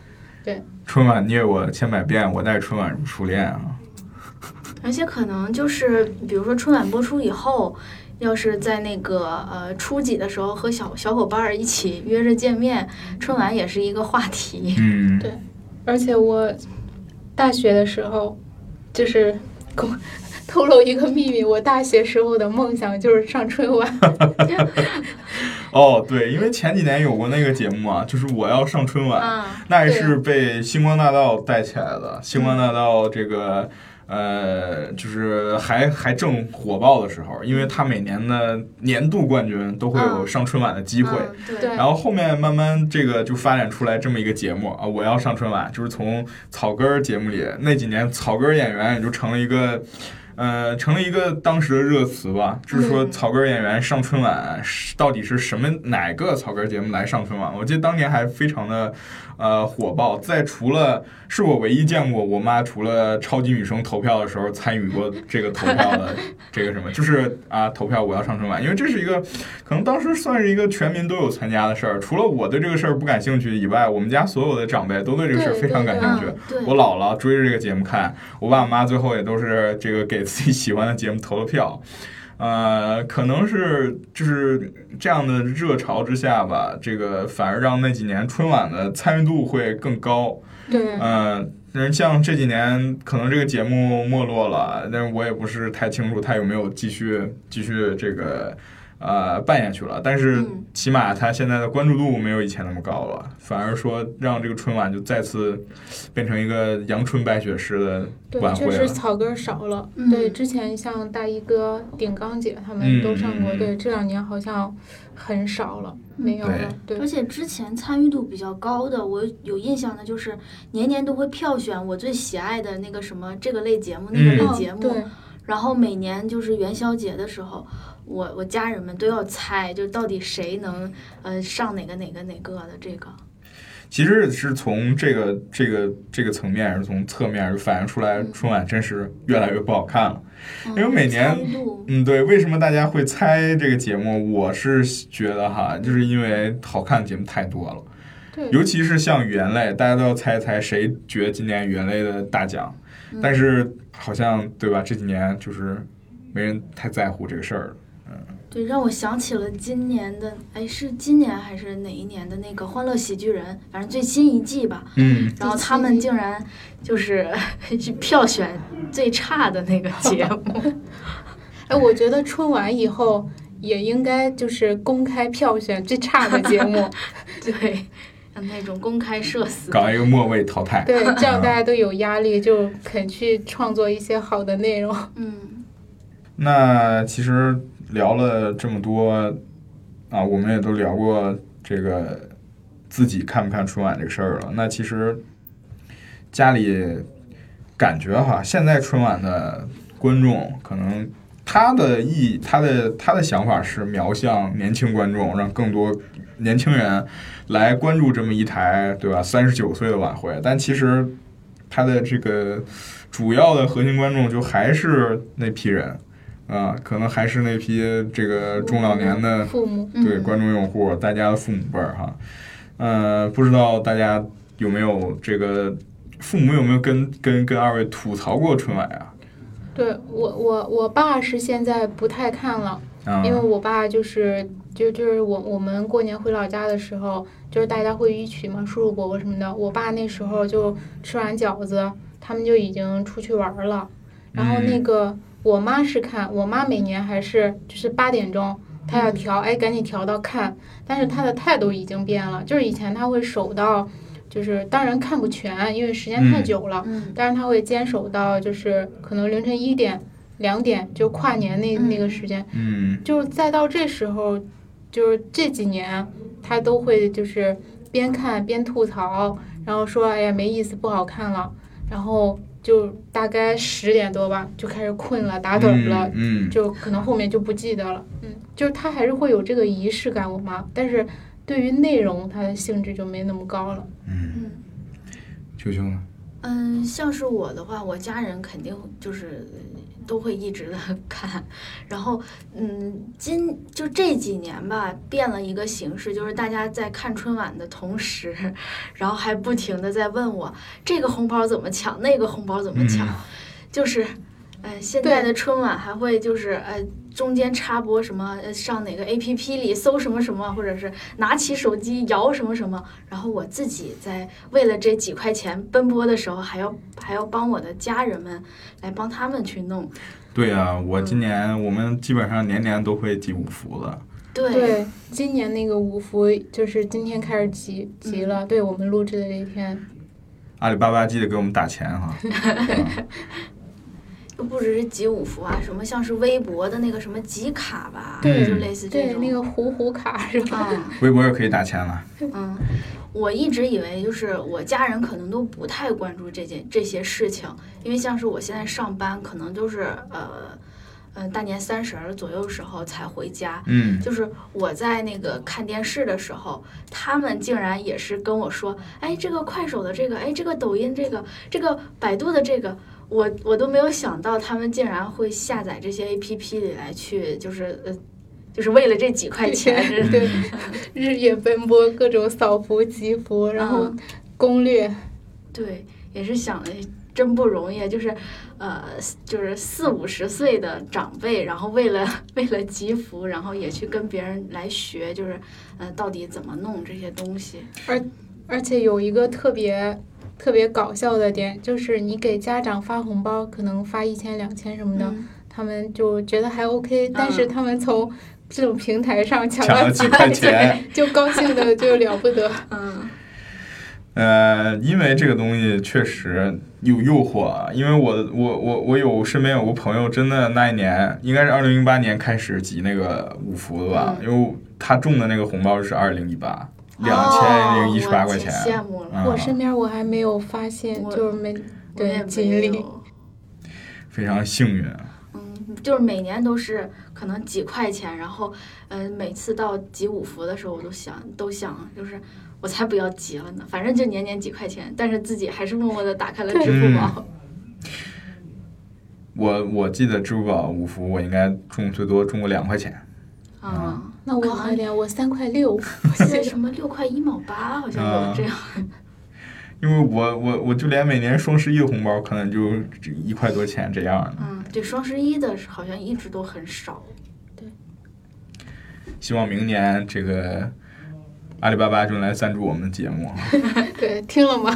对，春晚虐我千百遍，我待春晚如初恋啊。而且可能就是，比如说春晚播出以后，要是在那个呃初几的时候和小小伙伴儿一起约着见面，春晚也是一个话题。嗯，对。而且我大学的时候。就是透露一个秘密，我大学时候的梦想就是上春晚。哦，对，因为前几年有过那个节目啊，就是我要上春晚、啊、那也是被星光大道带起来的。星光大道这个呃就是还还正火爆的时候，因为他每年的年度冠军都会有上春晚的机会、嗯嗯、对，然后后面慢慢这个就发展出来这么一个节目啊，我要上春晚，就是从草根节目里那几年草根演员也就成了一个呃成了一个当时的热词吧，就是说草根演员上春晚到底是什么哪个草根节目来上春晚，我记得当年还非常的呃，火爆。在除了是我唯一见过我妈除了超级女生投票的时候参与过这个投票的这个什么，就是啊投票我要上春晚，因为这是一个可能当时算是一个全民都有参加的事儿。除了我对这个事儿不感兴趣以外，我们家所有的长辈都对这个事儿非常感兴趣。我姥姥追着这个节目看，我爸妈最后也都是这个给自己喜欢的节目投了票。呃，可能是就是这样的热潮之下吧，这个反而让那几年春晚的参与度会更高。对，呃，像这几年可能这个节目没落了，但我也不是太清楚它有没有继续继续这个呃扮演去了，但是起码他现在的关注度没有以前那么高了，反而说让这个春晚就再次变成一个阳春白雪式的晚会了。对，确实草歌少了、嗯、对，之前像大衣哥、顶缸姐他们都上过、嗯、对，这两年好像很少了，没有了。 对, 对，而且之前参与度比较高的，我有印象的就是年年都会票选我最喜爱的那个什么这个类节目、嗯、那个类节目、哦、对，然后每年就是元宵节的时候，我我家人们都要猜，就到底谁能呃上哪个哪个哪个的这个。其实是从这个这个这个层面，还是从侧面反映出来，春晚真是越来越不好看了。因为每年，嗯，对，为什么大家会猜这个节目？我是觉得哈，就是因为好看的节目太多了。对，尤其是像语言类，大家都要猜一猜谁觉得今年语言类的大奖，但是好像对吧？这几年就是没人太在乎这个事儿了。对，让我想起了今年的，哎，是今年还是哪一年的那个《欢乐喜剧人》，反正最新一季吧。嗯。然后他们竟然就是票选最差的那个节目。哎，我觉得春晚以后也应该就是公开票选最差的节目。对。那种公开社死，搞一个末位淘汰。对，这样大家都有压力，就肯去创作一些好的内容。嗯。那其实聊了这么多啊，我们也都聊过这个自己看不看春晚这个事儿了。那其实家里感觉哈，现在春晚的观众可能他的意他的他的想法是瞄向年轻观众，让更多年轻人来关注这么一台对吧三十九岁的晚会，但其实他的这个主要的核心观众就还是那批人。啊，可能还是那批这个中老年的父母，对观众用户，大家的父母辈儿哈，呃，不知道大家有没有这个父母有没有跟跟跟二位吐槽过春晚啊？对我我我爸是现在不太看了，嗯、因为我爸就是就就是我我们过年回老家的时候，就是大家会一起嘛，叔叔伯伯什么的，我爸那时候就吃完饺子，他们就已经出去玩了，然后那个。嗯，我妈是看，我妈每年还是就是八点钟，她要调，哎，赶紧调到看。但是她的态度已经变了，就是以前她会守到，就是当然看不全，因为时间太久了。嗯。但是她会坚守到，就是可能凌晨一点、两点，就跨年那、嗯、那个时间。嗯。就再到这时候，就是这几年，她都会就是边看边吐槽，然后说，哎呀，没意思，不好看了，然后。就大概十点多吧，就开始困了，打盹了，嗯，嗯就可能后面就不记得了，嗯，就是他还是会有这个仪式感，我妈，但是对于内容，它的性质就没那么高了，嗯，秋秋呢？嗯，像是我的话，我家人肯定就是都会一直的看，然后嗯，今就这几年吧，变了一个形式，就是大家在看春晚的同时，然后还不停的在问我这个红包怎么抢，那个红包怎么抢，嗯、就是呃现在的春晚还会就是呃中间插播什么，上哪个 A P P 里搜什么什么，或者是拿起手机摇什么什么，然后我自己在为了这几块钱奔波的时候，还要还要帮我的家人们来帮他们去弄。对啊，我今年、嗯、我们基本上年年都会集五福了。对, 对，今年那个五福就是今天开始集集了、嗯、对，我们录制的这一天。阿里巴巴记得给我们打钱哈、啊。嗯不只是集五福啊，什么像是微博的那个什么集卡吧，对，就类似这种，对，那个虎虎卡是吧、嗯、微博也可以打钱了。嗯，我一直以为就是我家人可能都不太关注这件这些事情，因为像是我现在上班可能就是呃嗯、呃、大年三十左右时候才回家，嗯，就是我在那个看电视的时候，他们竟然也是跟我说，哎，这个快手的这个，哎，这个抖音这个，这个百度的这个，我我都没有想到他们竟然会下载这些 A P P 里来去，就是呃，就是为了这几块钱，对，日夜奔波，各种扫福、集福，然后攻略、嗯，对，也是想的真不容易，就是呃，就是四五十岁的长辈，然后为了为了集福，然后也去跟别人来学，就是呃，到底怎么弄这些东西。而而且有一个特别。特别搞笑的点就是你给家长发红包可能发一千两千什么的、嗯、他们就觉得还 OK、嗯、但是他们从这种平台上抢了几块钱就高兴的就了不得。嗯，呃，因为这个东西确实有诱惑啊，因为我我我我有身边有个朋友，真的那一年应该是二零零八年开始集那个五福的吧、嗯，因为他中的那个红包是二零一八两千零一十八块钱，羡慕了、嗯。我身边我还没有发现，就是没对锦鲤，非常幸运。就是每年都是可能几块钱，然后，嗯、呃，每次到集五福的时候，我都想都想，就是我才不要集了呢，反正就年年几块钱，但是自己还是默默的打开了支付宝。嗯、我我记得支付宝五福，我应该中最多中过两块钱。啊，嗯、那我好一点，我三块六，现在什么六块一毛八，好像有这样。嗯，因为我我我就连每年双十一的红包可能就一块多钱这样的。嗯，对，双十一的好像一直都很少。对，希望明年这个阿里巴巴就来赞助我们的节目。对，听了吗？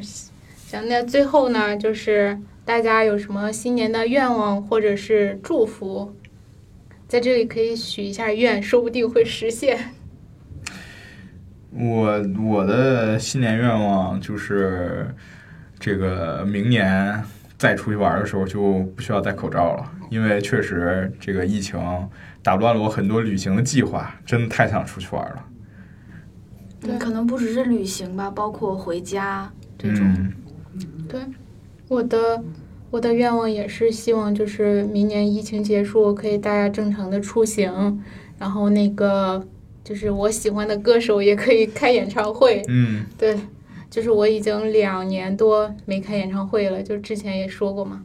行，那最后呢，就是大家有什么新年的愿望或者是祝福，在这里可以许一下愿，说不定会实现。我我的新年愿望就是，这个明年再出去玩的时候就不需要戴口罩了，因为确实这个疫情打乱了我很多旅行的计划，真的太想出去玩了。对，可能不只是旅行吧，包括回家这种。嗯、对，我的我的愿望也是希望就是明年疫情结束，可以大家正常的出行，然后那个。就是我喜欢的歌手也可以开演唱会。嗯，对，就是我已经两年多没开演唱会了，就之前也说过嘛。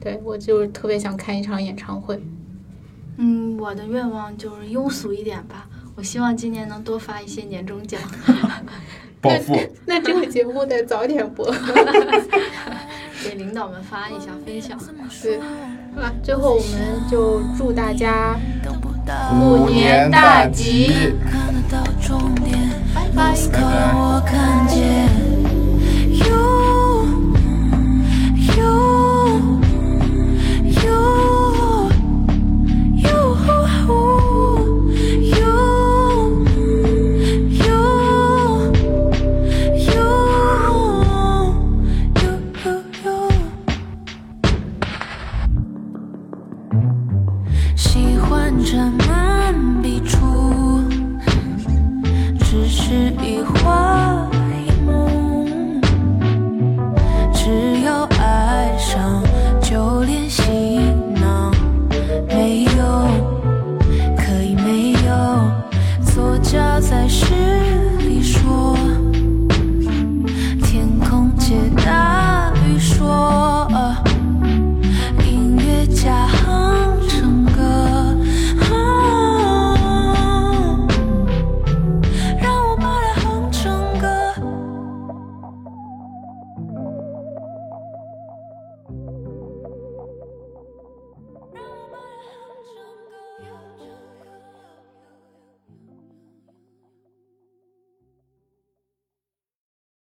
对，我就特别想看一场演唱会。嗯，我的愿望就是庸俗一点吧，我希望今年能多发一些年终奖。暴富那。那这个节目得早点播。给领导们发一下分享。对，啊，最后我们就祝大家。五年大吉，看得到终点，拜拜，让我看见 You You You You You You You You 喜欢着慢笔触，只是一画。